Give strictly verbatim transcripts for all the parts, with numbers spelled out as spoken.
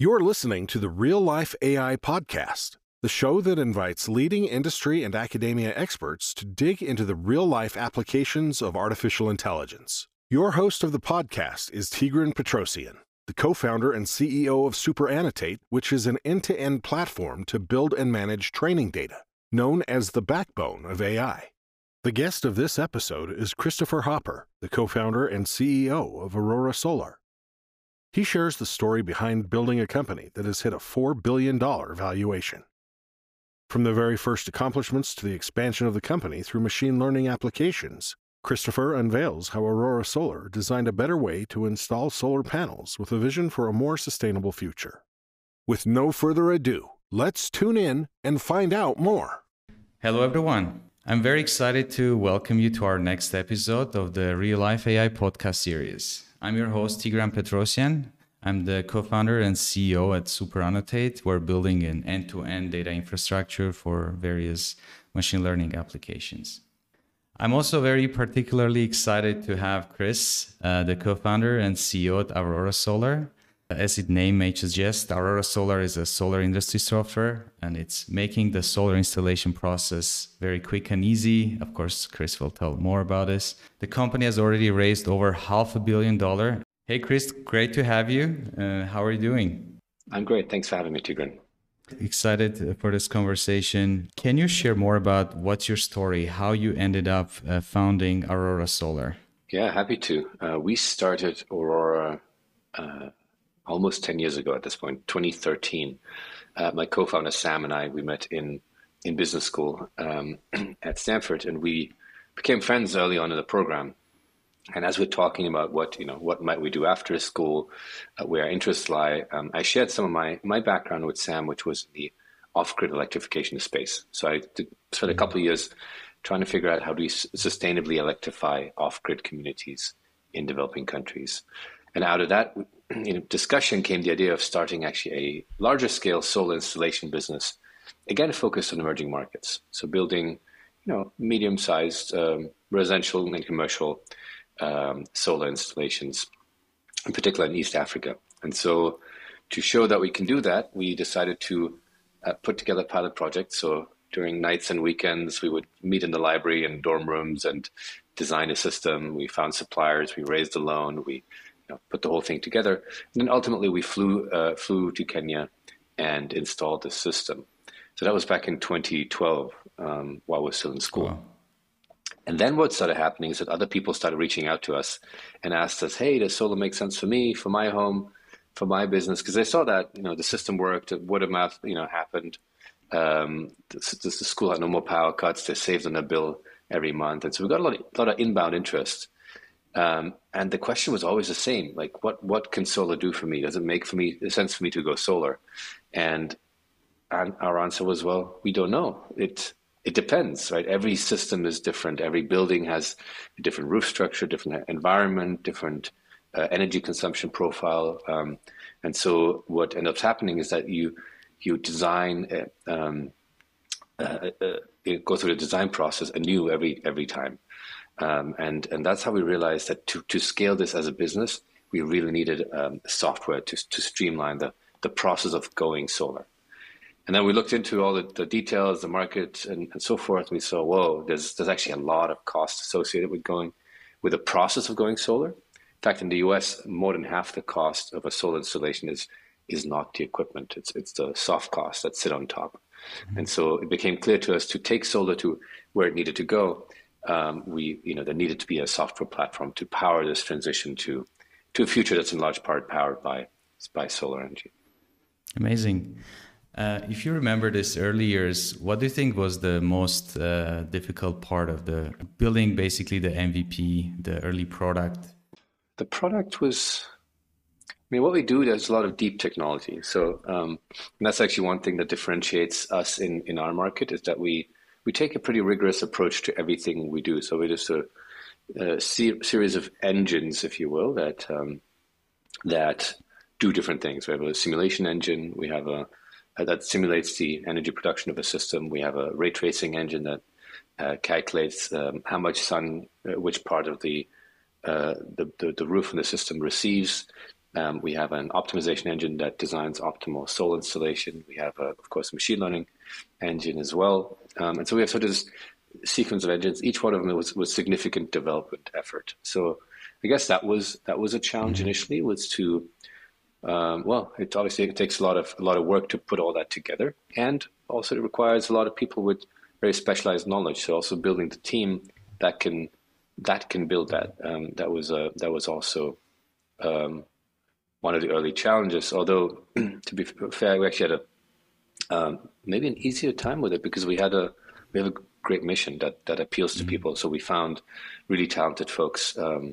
You're listening to the Real-Life A I Podcast, the show that invites leading industry and academia experts to dig into the real-life applications of artificial intelligence. Your host of the podcast is Tigran Petrosyan, the co-founder and C E O of SuperAnnotate, which is an end-to-end platform to build and manage training data, known as the backbone of A I. The guest of this episode is Christopher Hopper, the co-founder and C E O of Aurora Solar. He shares the story behind building a company that has hit a four billion dollars valuation. From the very first accomplishments to the expansion of the company through machine learning applications, Christopher unveils how Aurora Solar designed a better way to install solar panels with a vision for a more sustainable future. With no further ado, let's tune in and find out more. Hello, everyone. I'm very excited to welcome you to our next episode of the Real Life A I Podcast series. I'm your host, Tigran Petrosyan. I'm the co-founder and C E O at SuperAnnotate. We're building an end-to-end data infrastructure for various machine learning applications. I'm also very particularly excited to have Chris, uh, the co-founder and C E O at Aurora Solar. As its name may suggest, Aurora Solar is a solar industry software, and it's making the solar installation process very quick and easy. Of course, Chris will tell more about this. The company has already raised over half a billion dollars. Hey, Chris, great to have you. Uh, how are you doing? I'm great. Thanks for having me, Tigran. Excited for this conversation. Can you share more about what's your story, how you ended up uh, founding Aurora Solar? Yeah, happy to. Uh, we started Aurora uh, almost ten years ago at this point, twenty thirteen. Uh, my co-founder Sam and I, we met in, in business school um, at Stanford, and we became friends early on in the program. And as we're talking about what, you know, what might we do after school, uh, where our interests lie, um, I shared some of my, my background with Sam, which was the off-grid electrification of space. So I did, spent a couple of years trying to figure out how do we sustainably electrify off-grid communities in developing countries. And out of that, you know, discussion came the idea of starting actually a larger scale solar installation business, again, focused on emerging markets. So building, you know, medium sized um, residential and commercial um, solar installations, in particular in East Africa. And so to show that we can do that, we decided to uh, put together pilot projects. So during nights and weekends, we would meet in the library and dorm rooms and design a system. We found suppliers, we raised a loan, we put the whole thing together. And then ultimately we flew uh, flew to Kenya and installed the system. So that was back in twenty twelve um, while we were still in school. Wow. And then what started happening is that other people started reaching out to us and asked us, hey, does solar make sense for me, for my home, for my business? Because they saw that, you know, the system worked, word of mouth, you know, happened. Um, the, the school had no more power cuts. They saved on their bill every month. And so we got a lot of, a lot of inbound interest. Um, and the question was always the same, like, what, what can solar do for me? Does it make for me sense for me to go solar? And, and our answer was, well, we don't know. It, it depends, right? Every system is different. Every building has a different roof structure, different environment, different uh, energy consumption profile. Um, and so what ends up happening is that you, you design, a, um, a, a, a, go through the design process anew every, every time. Um, and, and that's how we realized that to, to scale this as a business, we really needed um, software to, to streamline the, the process of going solar. And then we looked into all the, the details, the market, and, and so forth. And we saw, whoa, there's, there's actually a lot of cost associated with going, with the process of going solar. In fact, in the U S, more than half the cost of a solar installation is, is not the equipment. It's, it's the soft costs that sit on top. Mm-hmm. And so it became clear to us to take solar to where it needed to go. Um, we, you know, there needed to be a software platform to power this transition to, to a future that's in large part powered by, by solar energy. Amazing. Uh, if you remember this early years, what do you think was the most uh, difficult part of the building, basically the M V P, the early product? The product was, I mean, what we do, there's a lot of deep technology. So um, and that's actually one thing that differentiates us in, in our market is that we, We take a pretty rigorous approach to everything we do. So it is a, a ser- series of engines, if you will, that um, that do different things. We have a simulation engine. We have a uh, that simulates the energy production of a system. We have a ray tracing engine that uh, calculates um, how much sun, uh, which part of the, uh, the the the roof of the system receives. Um, we have an optimization engine that designs optimal solar installation. We have, a, of course, a machine learning engine as well. Um, and so we have sort of this sequence of engines. Each one of them was, was significant development effort. So I guess that was that was a challenge initially, was to, um, well, it obviously it takes a lot of a lot of work to put all that together. And also it requires a lot of people with very specialized knowledge. So also building the team that can that can build that. Um, that was uh, that was also... Um, one of the early challenges, although to be fair, we actually had a um, maybe an easier time with it because we had a we have a great mission that that appeals to mm-hmm. people. So we found really talented folks um,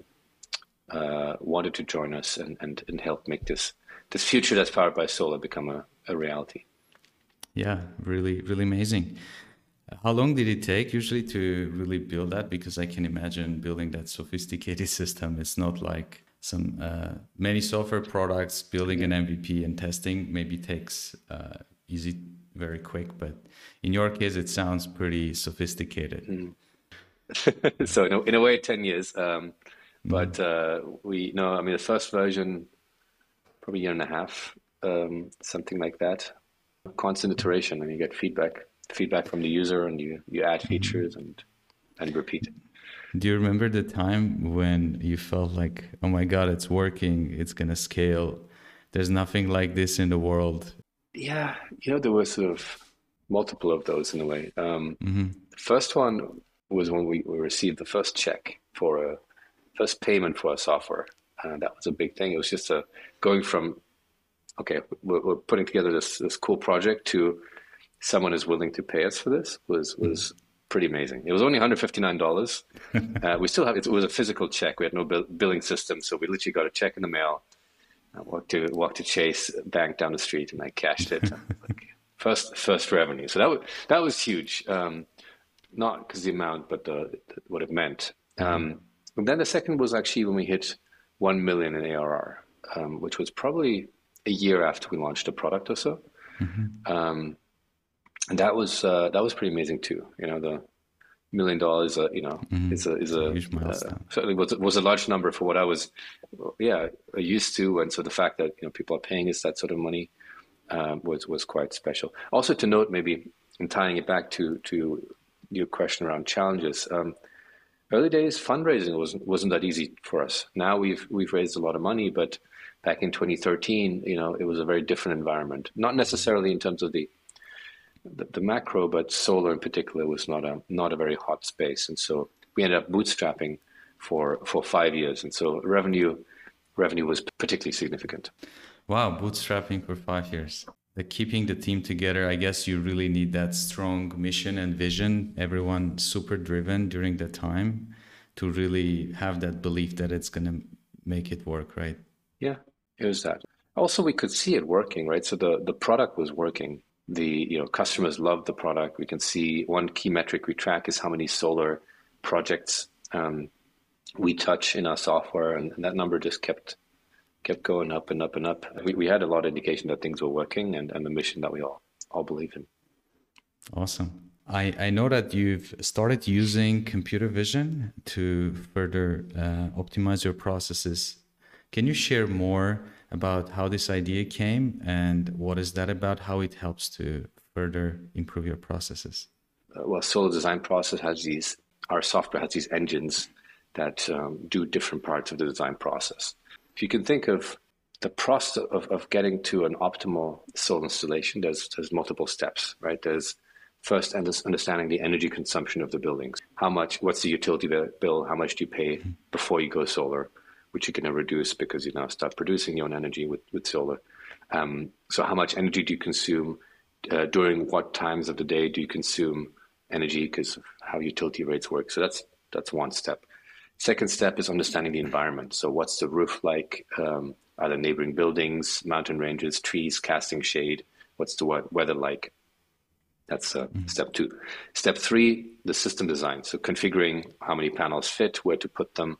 uh, wanted to join us and, and and help make this this future that's powered by solar become a, a reality. Yeah, really, really amazing. How long did it take usually to really build that? Because I can imagine building that sophisticated system is not like some uh, many software products. Building an M V P and testing maybe takes uh, easy, very quick, but in your case, it sounds pretty sophisticated. Mm. so in a, in a way, ten years, um, but mm. uh, we, no, I mean, the first version, probably a year and a half, um, something like that. Constant iteration, and you get feedback, feedback from the user, and you, you add features and, and repeat it. Do you remember the time when you felt like, oh my God, it's working, it's going to scale, there's nothing like this in the world? Yeah, you know, there were sort of multiple of those in a way. Um, mm-hmm. The first one was when we received the first check for a first payment for our software. Uh, that was a big thing. It was just a, going from, okay, we're, we're putting together this, this cool project to someone is willing to pay us for this was was. Mm-hmm. pretty amazing. It was only one hundred fifty-nine dollars. uh, we still have, it was a physical check. We had no bill, billing system. So we literally got a check in the mail. I walked to, walked to Chase Bank down the street and I cashed it. I was like, first, first revenue. So that was, that was huge. Um, not because the amount, but the, the, what it meant. Um, and then the second was actually when we hit one million in A R R, um, which was probably a year after we launched a product or so. Mm-hmm. Um, And that was uh, that was pretty amazing too. You know, the million dollars, uh, you know, mm-hmm. is a is a, a uh, certainly was was a large number for what I was, yeah, used to. And so the fact that you know people are paying us that sort of money um, was was quite special. Also to note, maybe in tying it back to to your question around challenges, um, early days fundraising wasn't wasn't that easy for us. Now we've we've raised a lot of money, but back in twenty thirteen, you know, it was a very different environment. Not necessarily in terms of the The, the macro, but solar in particular was not a not a very hot space, and so we ended up bootstrapping for for five years, and so revenue revenue was particularly significant. Wow, bootstrapping for five years. The keeping the team together, I guess you really need that strong mission and vision. Everyone super driven during that time to really have that belief that it's going to make it work, right? Yeah, it was that. Also, we could see it working, right? So the the product was working. The you know customers love the product. We can see one key metric we track is how many solar projects um, we touch in our software, and, and that number just kept kept going up and up and up. We, we had a lot of indication that things were working, and, and the mission that we all all believe in. Awesome. I, I know that you've started using computer vision to further uh, optimize your processes. Can you share more about how this idea came and what is that about, how it helps to further improve your processes? Uh, well, solar design process has these, our software has these engines that um, do different parts of the design process. If you can think of the process of, of getting to an optimal solar installation, there's, there's multiple steps, right? There's first understanding the energy consumption of the buildings. How much, what's the utility bill? How much do you pay before you go solar? Which you're going to reduce because you now start producing your own energy with, with solar. Um, so how much energy do you consume? Uh, during what times of the day do you consume energy because of how utility rates work? So that's that's one step. Second step is understanding the environment. So what's the roof like? Um, are there neighboring buildings, mountain ranges, trees casting shade? What's the weather like? That's uh, mm-hmm. step two. Step three, the system design. So configuring how many panels fit, where to put them,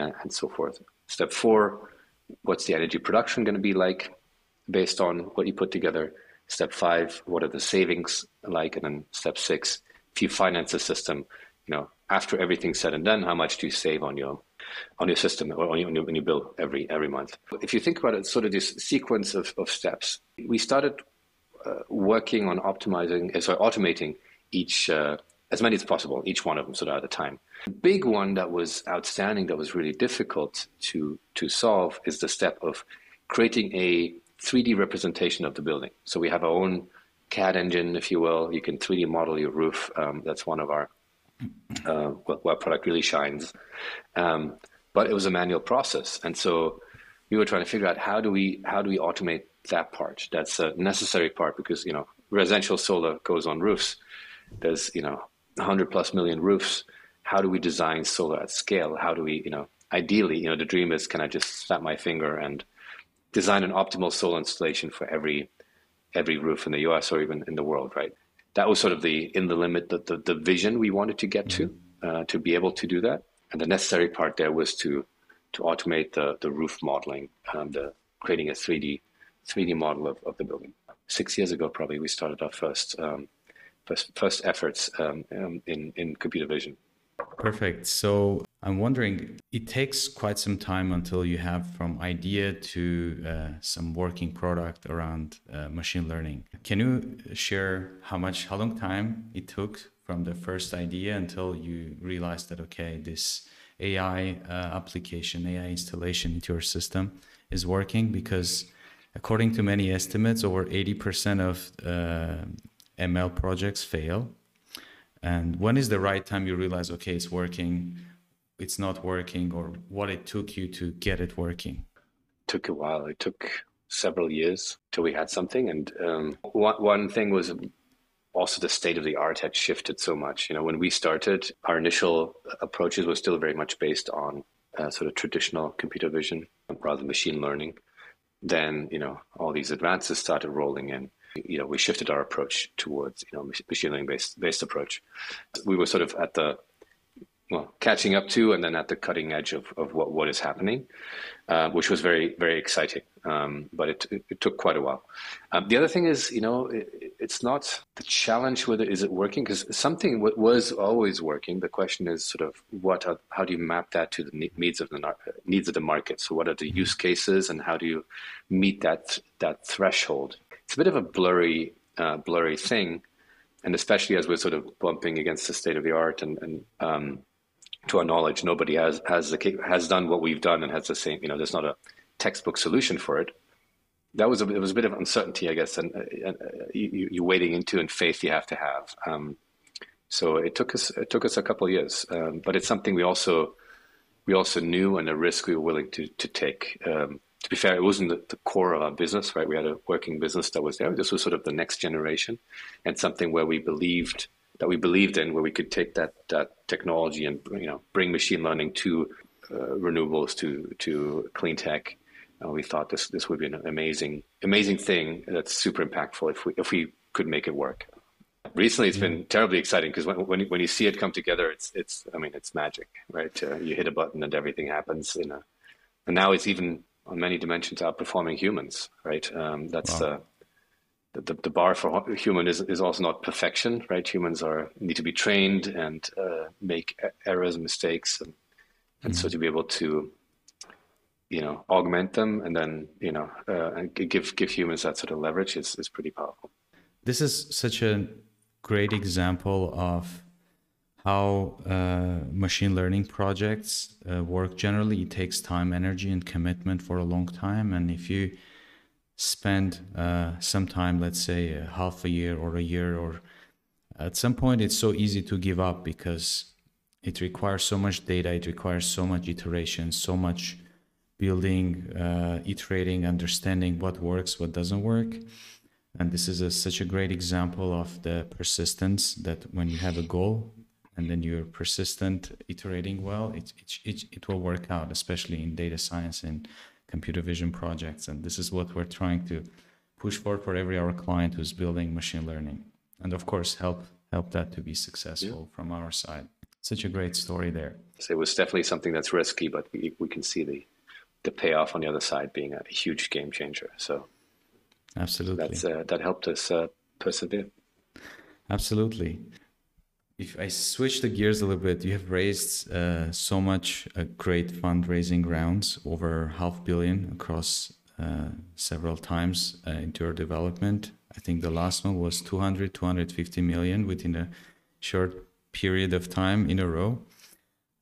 Uh, and so forth. Step four, what's the energy production going to be like based on what you put together? Step five, what are the savings like? And then step six, if you finance a system, you know, after everything's said and done, how much do you save on your on your system or on your, on your bill every every month. If you think about it, sort of this sequence of, of steps, we started uh, working on optimizing, so automating each, uh, as many as possible, each one of them sort of at a time. The big one that was outstanding, that was really difficult to to solve, is the step of creating a three D representation of the building. So we have our own C A D engine, if you will. You can three D model your roof. Um, that's one of our uh, where our product really shines. Um, but it was a manual process, and so we were trying to figure out how do we how do we automate that part. That's a necessary part because you know residential solar goes on roofs. There's you know one hundred plus million roofs. How do we design solar at scale? How do we you know ideally you know the dream is can I just snap my finger and design an optimal solar installation for every every roof in the U S or even in the world, right? That was sort of the in the limit, the, the, the vision we wanted to get to, uh, to be able to do that. And the necessary part there was to to automate the, the roof modeling, um, the creating a three D model of, of the building. Six years ago, probably, we started our first um, first, first efforts um, in, in computer vision. Perfect. So I'm wondering, it takes quite some time until you have from idea to uh, some working product around uh, machine learning. Can you share how much, how long time it took from the first idea until you realized that, okay, this A I uh, application, A I installation into your system is working? Because according to many estimates, over eighty percent of uh, M L projects fail. And when is the right time you realize, okay, it's working, it's not working, or what it took you to get it working? It took a while. It took several years till we had something. And um, one, one thing was also the state of the art had shifted so much. You know, when we started, our initial approaches were still very much based on uh, sort of traditional computer vision rather than machine learning. Then, you know, all these advances started rolling in. You know, we shifted our approach towards, you know, machine learning based based approach. We were sort of at the, well, catching up to, and then at the cutting edge of, of what, what is happening, uh, which was very, very exciting. Um, but it, it, it took quite a while. Um, the other thing is, you know, it, it's not the challenge whether is it working, because something w- was always working. The question is sort of what, are, how do you map that to the needs of the needs of the market? So what are the use cases and how do you meet that, that threshold? It's a bit of a blurry, uh, blurry thing, and especially as we're sort of bumping against the state of the art, and, and um, to our knowledge, nobody has has the, has done what we've done and has the same. You know, there's not a textbook solution for it. That was a it was a bit of uncertainty, I guess, and, and uh, you, you're wading into, and faith you have to have. Um, so it took us it took us a couple of years, um, but it's something we also we also knew, and a risk we were willing to to take. Um, To be fair, it wasn't the, the core of our business, right? We had a working business that was there. This was sort of the next generation, and something where we believed that we believed in, where we could take that that technology and you know bring machine learning to uh, renewables, to to clean tech. Uh, we thought this this would be an amazing amazing thing that's super impactful if we if we could make it work. Recently, it's yeah. been terribly exciting because when, when when you see it come together, it's it's I mean it's magic, right? Uh, you hit a button and everything happens. You know, and now it's even on many dimensions outperforming humans, right? Um, that's wow. uh, the the bar for human is, is also not perfection, right? Humans are need to be trained and uh, make errors and mistakes, and, and mm-hmm. so to be able to, you know, augment them and then you know uh, and give give humans that sort of leverage is is pretty powerful. This is such a great example of how uh, machine learning projects uh, work. Generally, it takes time, energy, and commitment for a long time. And if you spend uh, some time, let's say a half a year or a year, or at some point, it's so easy to give up because it requires so much data, it requires so much iteration, so much building, uh, iterating, understanding what works, what doesn't work. And this is a, such a great example of the persistence that when you have a goal, and then you're persistent, iterating well, it, it it it will work out, especially in data science and computer vision projects. And this is what we're trying to push for for every our client who's building machine learning. And of course, help help that to be successful yeah. from our side. Such a great story there. So it was definitely something that's risky, but we, we can see the, the payoff on the other side being a huge game changer. So absolutely, that's, uh, that helped us uh, persevere. Absolutely. if I switch the gears a little bit, you have raised uh, so much uh, great fundraising rounds, over half billion across uh, several times uh, into your development. I think the last one was two hundred, two hundred fifty million within a short period of time in a row.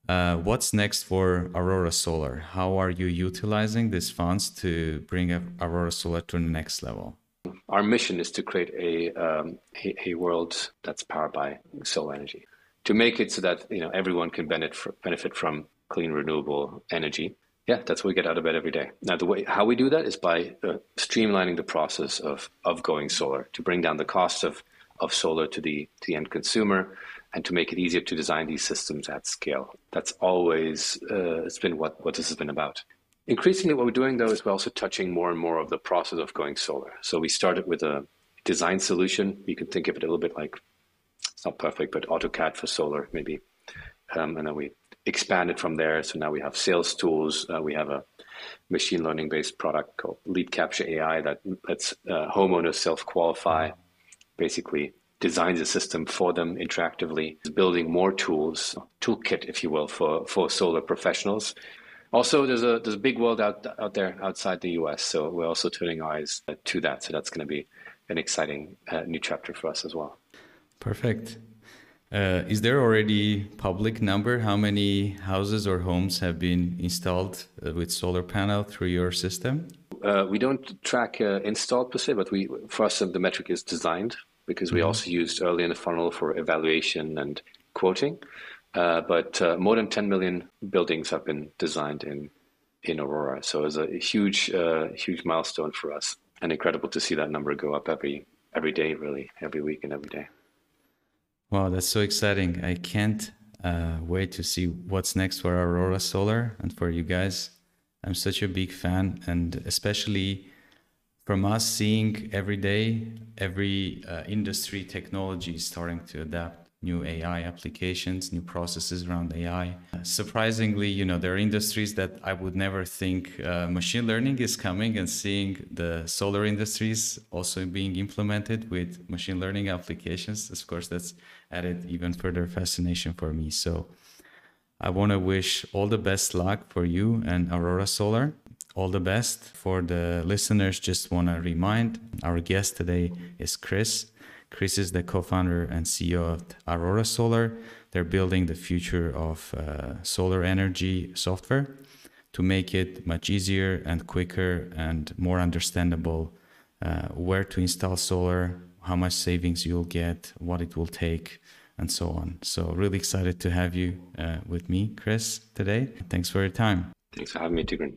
Uh, what's next for Aurora Solar? How are you utilizing these funds to bring Aurora Solar to the next level? Our mission is to create a, um, a, a world that's powered by solar energy, to make it so that, you know, everyone can benefit from, benefit from clean, renewable energy. Yeah, that's what we get out of bed every day. Now, the way how we do that is by uh, streamlining the process of, of going solar, to bring down the cost of, of solar to the, to the end consumer, and to make it easier to design these systems at scale. That's always uh, it's been what, what this has been about. Increasingly, what we're doing, though, is we're also touching more and more of the process of going solar. So we started with a design solution. You can think of it a little bit like, it's not perfect, but AutoCAD for solar, maybe. Um, and then we expanded from there. So now we have sales tools. Uh, we have a machine learning-based product called Lead Capture A I that lets uh, homeowners self-qualify, basically designs a system for them interactively, building more tools, toolkit, if you will, for, for solar professionals. Also, there's a there's a big world out out there outside the U S, so we're also turning our eyes to that. So that's going to be an exciting uh, new chapter for us as well. Perfect. Uh, is there already public number? How many houses or homes have been installed uh, with solar panel through your system? Uh, we don't track uh, installed per se, but we for us the metric is designed, because we mm-hmm. also used early in the funnel for evaluation and quoting. Uh, but uh, more than ten million buildings have been designed in in Aurora. So it was a huge, uh, huge milestone for us, and incredible to see that number go up every every day, really, every week and every day. Wow, that's so exciting. I can't uh, wait to see what's next for Aurora Solar and for you guys. I'm such a big fan, and especially from us seeing every day, every uh, industry technology starting to adapt. New A I applications, new processes around A I. Surprisingly, you know, there are industries that I would never think uh, machine learning is coming, and seeing the solar industries also being implemented with machine learning applications, of course, that's added even further fascination for me. So I want to wish all the best luck for you and Aurora Solar. All the best. For the listeners, just want to remind our guest today is Chris. Chris is the co-founder and C E O of Aurora Solar. They're building the future of uh, solar energy software to make it much easier and quicker and more understandable uh, where to install solar, how much savings you'll get, what it will take, and so on. So really excited to have you uh, with me, Chris, today. Thanks for your time. Thanks for having me, Tigran.